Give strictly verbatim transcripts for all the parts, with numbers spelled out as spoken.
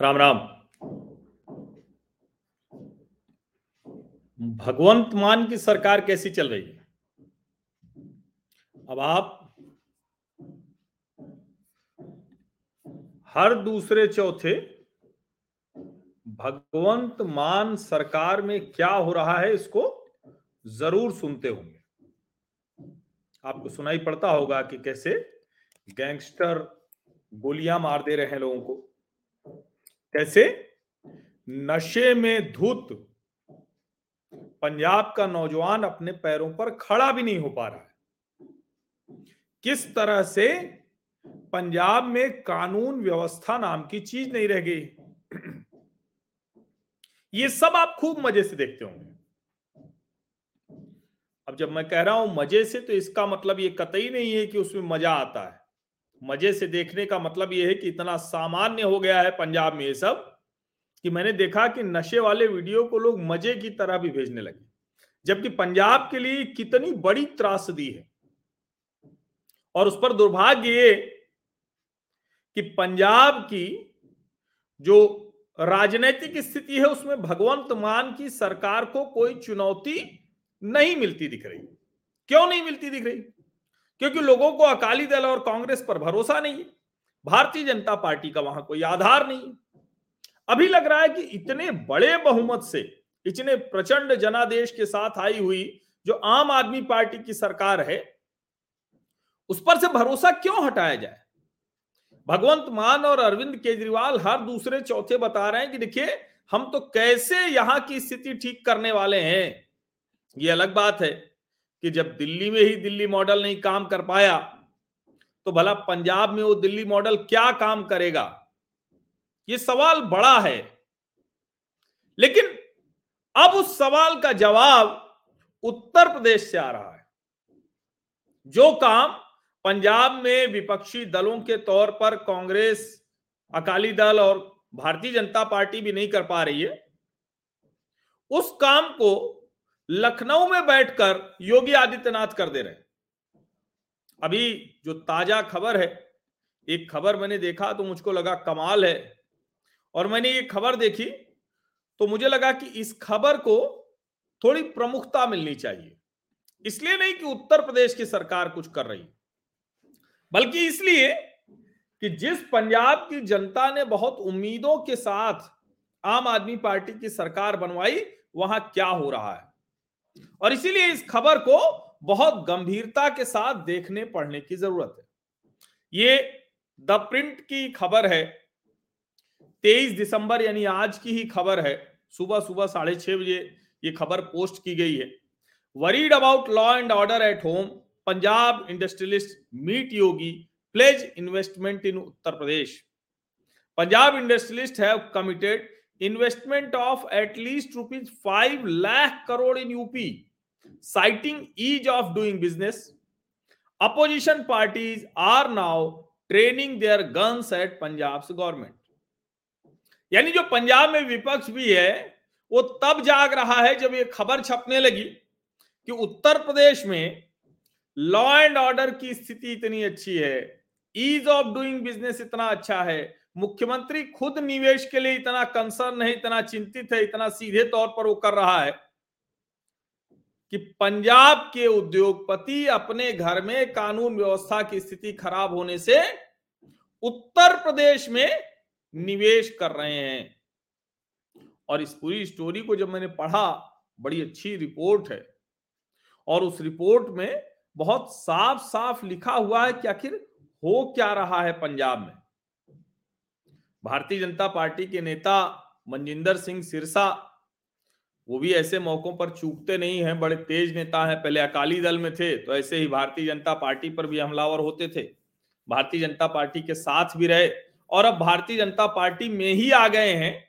राम राम। भगवंत मान की सरकार कैसी चल रही है? अब आप हर दूसरे चौथे भगवंत मान सरकार में क्या हो रहा है इसको जरूर सुनते होंगे। आपको सुनाई पड़ता होगा कि कैसे गैंगस्टर गोलियां मार दे रहे हैं लोगों को, कैसे नशे में धुत पंजाब का नौजवान अपने पैरों पर खड़ा भी नहीं हो पा रहा है, किस तरह से पंजाब में कानून व्यवस्था नाम की चीज नहीं रह गई। ये सब आप खूब मजे से देखते होंगे। अब जब मैं कह रहा हूं मजे से, तो इसका मतलब ये कतई नहीं है कि उसमें मजा आता है। मजे से देखने का मतलब यह है कि इतना सामान्य हो गया है पंजाब में ये सब कि मैंने देखा कि नशे वाले वीडियो को लोग मजे की तरह भी भेजने लगे, जबकि पंजाब के लिए कितनी बड़ी त्रासदी है। और उस पर दुर्भाग्य ये कि पंजाब की जो राजनीतिक स्थिति है उसमें भगवंत मान की सरकार को कोई चुनौती नहीं मिलती दिख रही। क्यों नहीं मिलती दिख रही? क्योंकि लोगों को अकाली दल और कांग्रेस पर भरोसा नहीं है, भारतीय जनता पार्टी का वहां कोई आधार नहीं है। अभी लग रहा है कि इतने बड़े बहुमत से, इतने प्रचंड जनादेश के साथ आई हुई जो आम आदमी पार्टी की सरकार है, उस पर से भरोसा क्यों हटाया जाए? भगवंत मान और अरविंद केजरीवाल हर दूसरे चौथे बता रहे हैं कि देखिए हम तो कैसे यहां की स्थिति ठीक करने वाले हैं। ये अलग बात है कि जब दिल्ली में ही दिल्ली मॉडल नहीं काम कर पाया तो भला पंजाब में वो दिल्ली मॉडल क्या काम करेगा? ये सवाल बड़ा है। लेकिन अब उस सवाल का जवाब उत्तर प्रदेश से आ रहा है। जो काम पंजाब में विपक्षी दलों के तौर पर कांग्रेस, अकाली दल और भारतीय जनता पार्टी भी नहीं कर पा रही है, उस काम को लखनऊ में बैठकर योगी आदित्यनाथ कर दे रहे। अभी जो ताजा खबर है, एक खबर मैंने देखा तो मुझको लगा कमाल है, और मैंने ये खबर देखी तो मुझे लगा कि इस खबर को थोड़ी प्रमुखता मिलनी चाहिए। इसलिए नहीं कि उत्तर प्रदेश की सरकार कुछ कर रही, बल्कि इसलिए कि जिस पंजाब की जनता ने बहुत उम्मीदों के साथ आम आदमी पार्टी की सरकार बनवाई, वहां क्या हो रहा है। और इसीलिए इस खबर को बहुत गंभीरता के साथ देखने पढ़ने की जरूरत है। ये द प्रिंट की खबर है, तेईस दिसंबर यानी आज की ही खबर है। सुबह सुबह साढ़े छह बजे ये खबर पोस्ट की गई है। Worried about law and order at home, Punjab industrialist meet Yogi, pledge investment in Uttar Pradesh. Punjab industrialist have committed investment of at least rupees five lakh crore in UP, citing ease of doing business. Opposition parties are now training their guns at Punjab government. यानी जो पंजाब में विपक्ष भी है वो तब जाग रहा है जब ये खबर छपने लगी कि उत्तर प्रदेश में लॉ एंड ऑर्डर की स्थिति इतनी अच्छी है, ईज ऑफ डूइंग बिजनेस इतना अच्छा है, मुख्यमंत्री खुद निवेश के लिए इतना कंसर्न है, इतना चिंतित है, इतना सीधे तौर पर वो कर रहा है कि पंजाब के उद्योगपति अपने घर में कानून व्यवस्था की स्थिति खराब होने से उत्तर प्रदेश में निवेश कर रहे हैं। और इस पूरी स्टोरी को जब मैंने पढ़ा, बड़ी अच्छी रिपोर्ट है, और उस रिपोर्ट में बहुत साफ साफ लिखा हुआ है कि आखिर हो क्या रहा है पंजाब में। भारतीय जनता पार्टी के नेता मनजिंदर सिंह सिरसा, वो भी ऐसे मौकों पर चूकते नहीं हैं, बड़े तेज नेता हैं। पहले अकाली दल में थे तो ऐसे ही भारतीय जनता पार्टी पर भी हमलावर होते थे, भारतीय जनता पार्टी के साथ भी रहे, और अब भारतीय जनता पार्टी में ही आ गए हैं,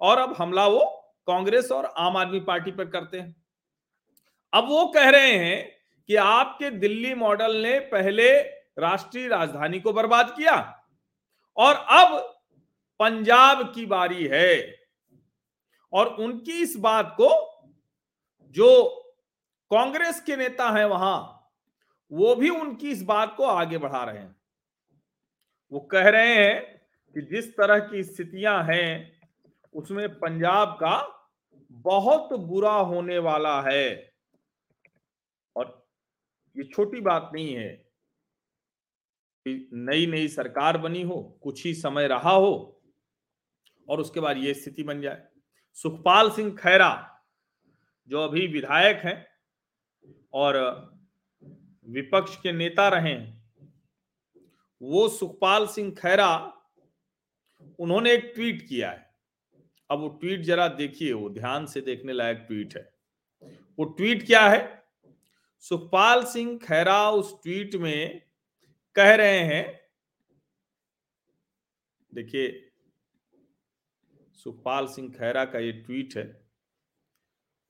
और अब हमला वो कांग्रेस और आम आदमी पार्टी पर करते हैं। अब वो कह रहे हैं कि आपके दिल्ली मॉडल ने पहले राष्ट्रीय राजधानी को बर्बाद किया और अब पंजाब की बारी है। और उनकी इस बात को जो कांग्रेस के नेता हैं वहां, वो भी उनकी इस बात को आगे बढ़ा रहे हैं। वो कह रहे हैं कि जिस तरह की स्थितियां हैं उसमें पंजाब का बहुत बुरा होने वाला है। और ये छोटी बात नहीं है कि नई नई सरकार बनी हो, कुछ ही समय रहा हो और उसके बाद ये स्थिति बन जाए। सुखपाल सिंह खैरा जो अभी विधायक हैं और विपक्ष के नेता रहे, वो सुखपाल सिंह खैरा उन्होंने एक ट्वीट किया है। अब वो ट्वीट जरा देखिए, वो ध्यान से देखने लायक ट्वीट है। वो ट्वीट क्या है? सुखपाल सिंह खैरा उस ट्वीट में कह रहे हैं, देखिए सुखपाल सिंह खैरा का ये ट्वीट है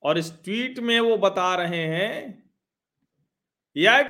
और इस ट्वीट में वो बता रहे हैं या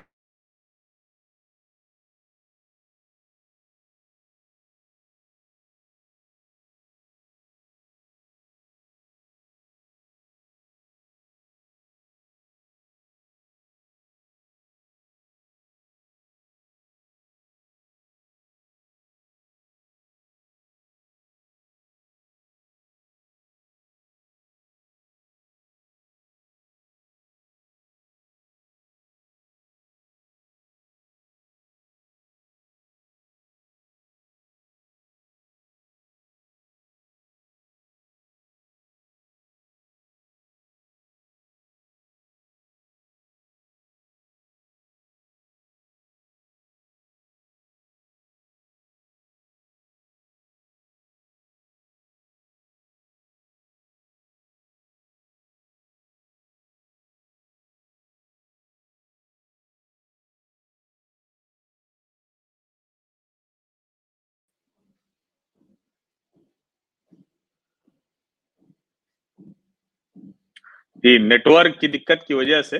नेटवर्क की दिक्कत की वजह से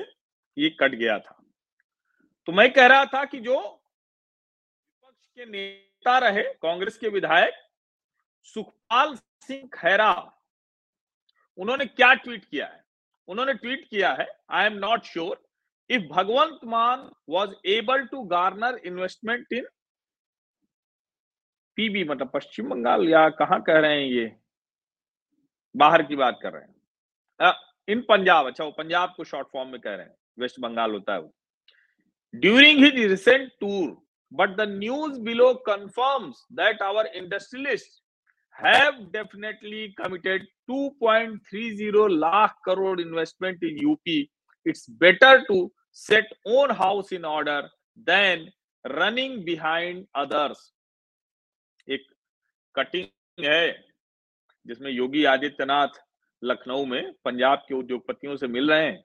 ये कट गया था। तो मैं कह रहा था कि जो विपक्ष के नेता रहे, कांग्रेस के विधायक सुखपाल सिंह खैरा, उन्होंने क्या ट्वीट किया है? उन्होंने ट्वीट किया है, I am not sure if Bhagwant Mann was able to garner investment in PB, मतलब पश्चिम बंगाल या कहां कह रहे हैं, ये बाहर की बात कर रहे हैं, आ, इन पंजाब, अच्छा वो पंजाब को शॉर्ट फॉर्म में कह रहे हैं, वेस्ट बंगाल होता है वो, during his recent tour but the news below confirms that our industrialist have definitely committed दो पॉइंट तीन zero lakh crore investment in UP. It's better to set own house in order then running behind others. एक cutting है जिसमें योगी आदित्यनाथ लखनऊ में पंजाब के उद्योगपतियों से मिल रहे हैं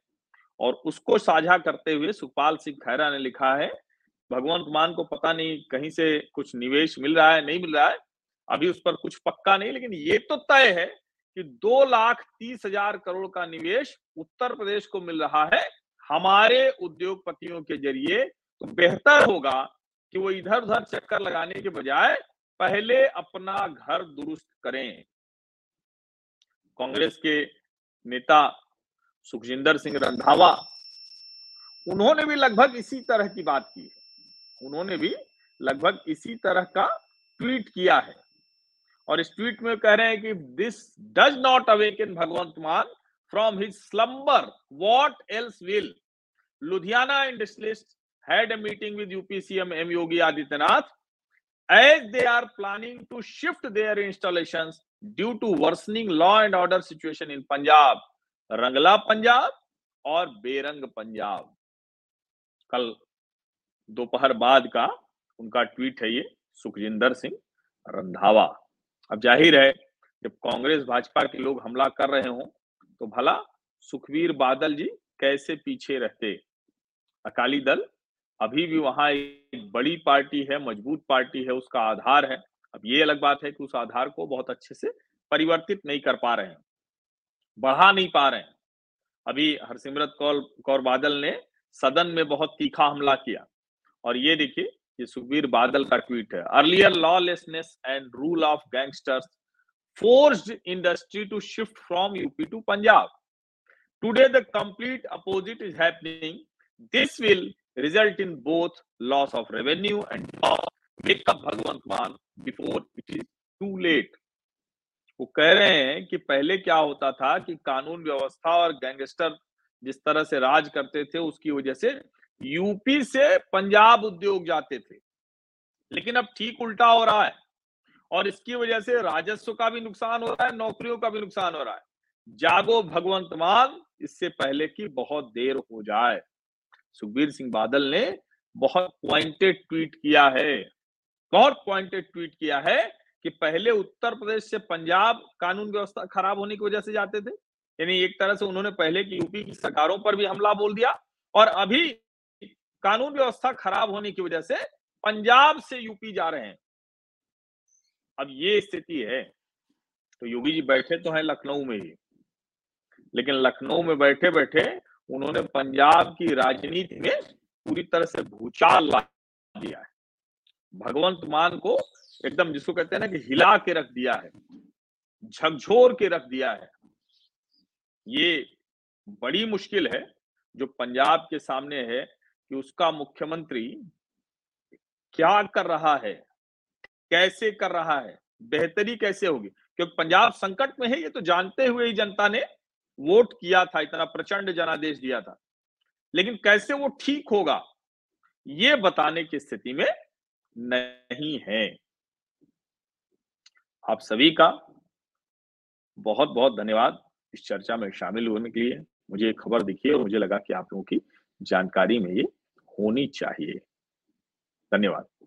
और उसको साझा करते हुए सुखपाल सिंह खैरा ने लिखा है, भगवंत मान को पता नहीं कहीं से कुछ निवेश मिल रहा है नहीं मिल रहा है, अभी उस पर कुछ पक्का नहीं, लेकिन ये तो तय है कि दो लाख तीस हजार करोड़ का निवेश उत्तर प्रदेश को मिल रहा है हमारे उद्योगपतियों के जरिए। तो बेहतर होगा कि वो इधर उधर चक्कर लगाने के बजाय पहले अपना घर दुरुस्त करें। कांग्रेस के नेता सुखजिंदर सिंह रंधावा, उन्होंने भी लगभग इसी तरह की बात की है, उन्होंने भी लगभग इसी तरह का ट्वीट किया है और इस ट्वीट में कह रहे हैं कि this does not awaken Bhagwant Mann from his slumber, what else will. Ludhiana industrialist had a meeting with UP CM M Yogi Adityanath as they are planning to shift their installations due to worsening law and order situation in Punjab, Rangla Punjab और बेरंग पंजाब। कल दोपहर बाद का उनका tweet है ये, सुखजिंदर सिंह रंधावा। अब जाहिर है जब कांग्रेस भाजपा के लोग हमला कर रहे हों तो भला सुखबीर बादल जी कैसे पीछे रहते। अकाली दल अभी भी वहां एक बड़ी पार्टी है, मजबूत पार्टी है, उसका आधार है। अब ये अलग बात है कि उस आधार को बहुत अच्छे से परिवर्तित नहीं कर पा रहे हैं, बढ़ा नहीं पा रहे हैं। अभी हरसिमरत कौर कौर बादल ने सदन में बहुत तीखा हमला किया और ये देखिए, ये सुखबीर बादल का ट्वीट है, earlier lawlessness and rule of gangsters forced industry to shift from U P to Punjab. Today, the complete opposite is happening. This will result in both loss of revenue and loss. Wake up, Bhagwant Man, before it is too late. वो कह रहे हैं कि पहले क्या होता था कि कानून व्यवस्था और गैंगस्टर जिस तरह से राज करते थे उसकी वजह से यूपी से पंजाब उद्योग जाते थे, लेकिन अब ठीक उल्टा हो रहा है और इसकी वजह से राजस्व का भी नुकसान हो रहा है, नौकरियों का भी नुकसान हो रहा है। जागो भगवंत मान, इससे पहले कि बहुत देर हो जाए। सुखबीर सिंह बादल ने बहुत पॉइंटेड ट्वीट किया है, बहुत पॉइंटेड ट्वीट किया है कि पहले उत्तर प्रदेश से पंजाब कानून व्यवस्था खराब होने की वजह से जाते थे, यानी एक तरह से उन्होंने पहले की यूपी की सरकारों पर भी हमला बोल दिया और अभी कानून व्यवस्था खराब होने की वजह से पंजाब से यूपी जा रहे हैं। अब ये स्थिति है तो योगी जी बैठे तो हैं लखनऊ में ही, लेकिन लखनऊ में बैठे बैठे उन्होंने पंजाब की राजनीति में पूरी तरह से भूचाल ला दिया है। भगवंत मान को एकदम, जिसको कहते हैं ना कि हिला के रख दिया है, झकझोर के रख दिया है। ये बड़ी मुश्किल है जो पंजाब के सामने है कि उसका मुख्यमंत्री क्या कर रहा है, कैसे कर रहा है, बेहतरी कैसे होगी, क्योंकि पंजाब संकट में है। ये तो जानते हुए ही जनता ने वोट किया था, इतना प्रचंड जनादेश दिया था, लेकिन कैसे वो ठीक होगा ये बताने की स्थिति में नहीं है। आप सभी का बहुत बहुत धन्यवाद इस चर्चा में शामिल होने के लिए। मुझे ये खबर दिखी और मुझे लगा कि आप लोगों की जानकारी में ये होनी चाहिए। धन्यवाद।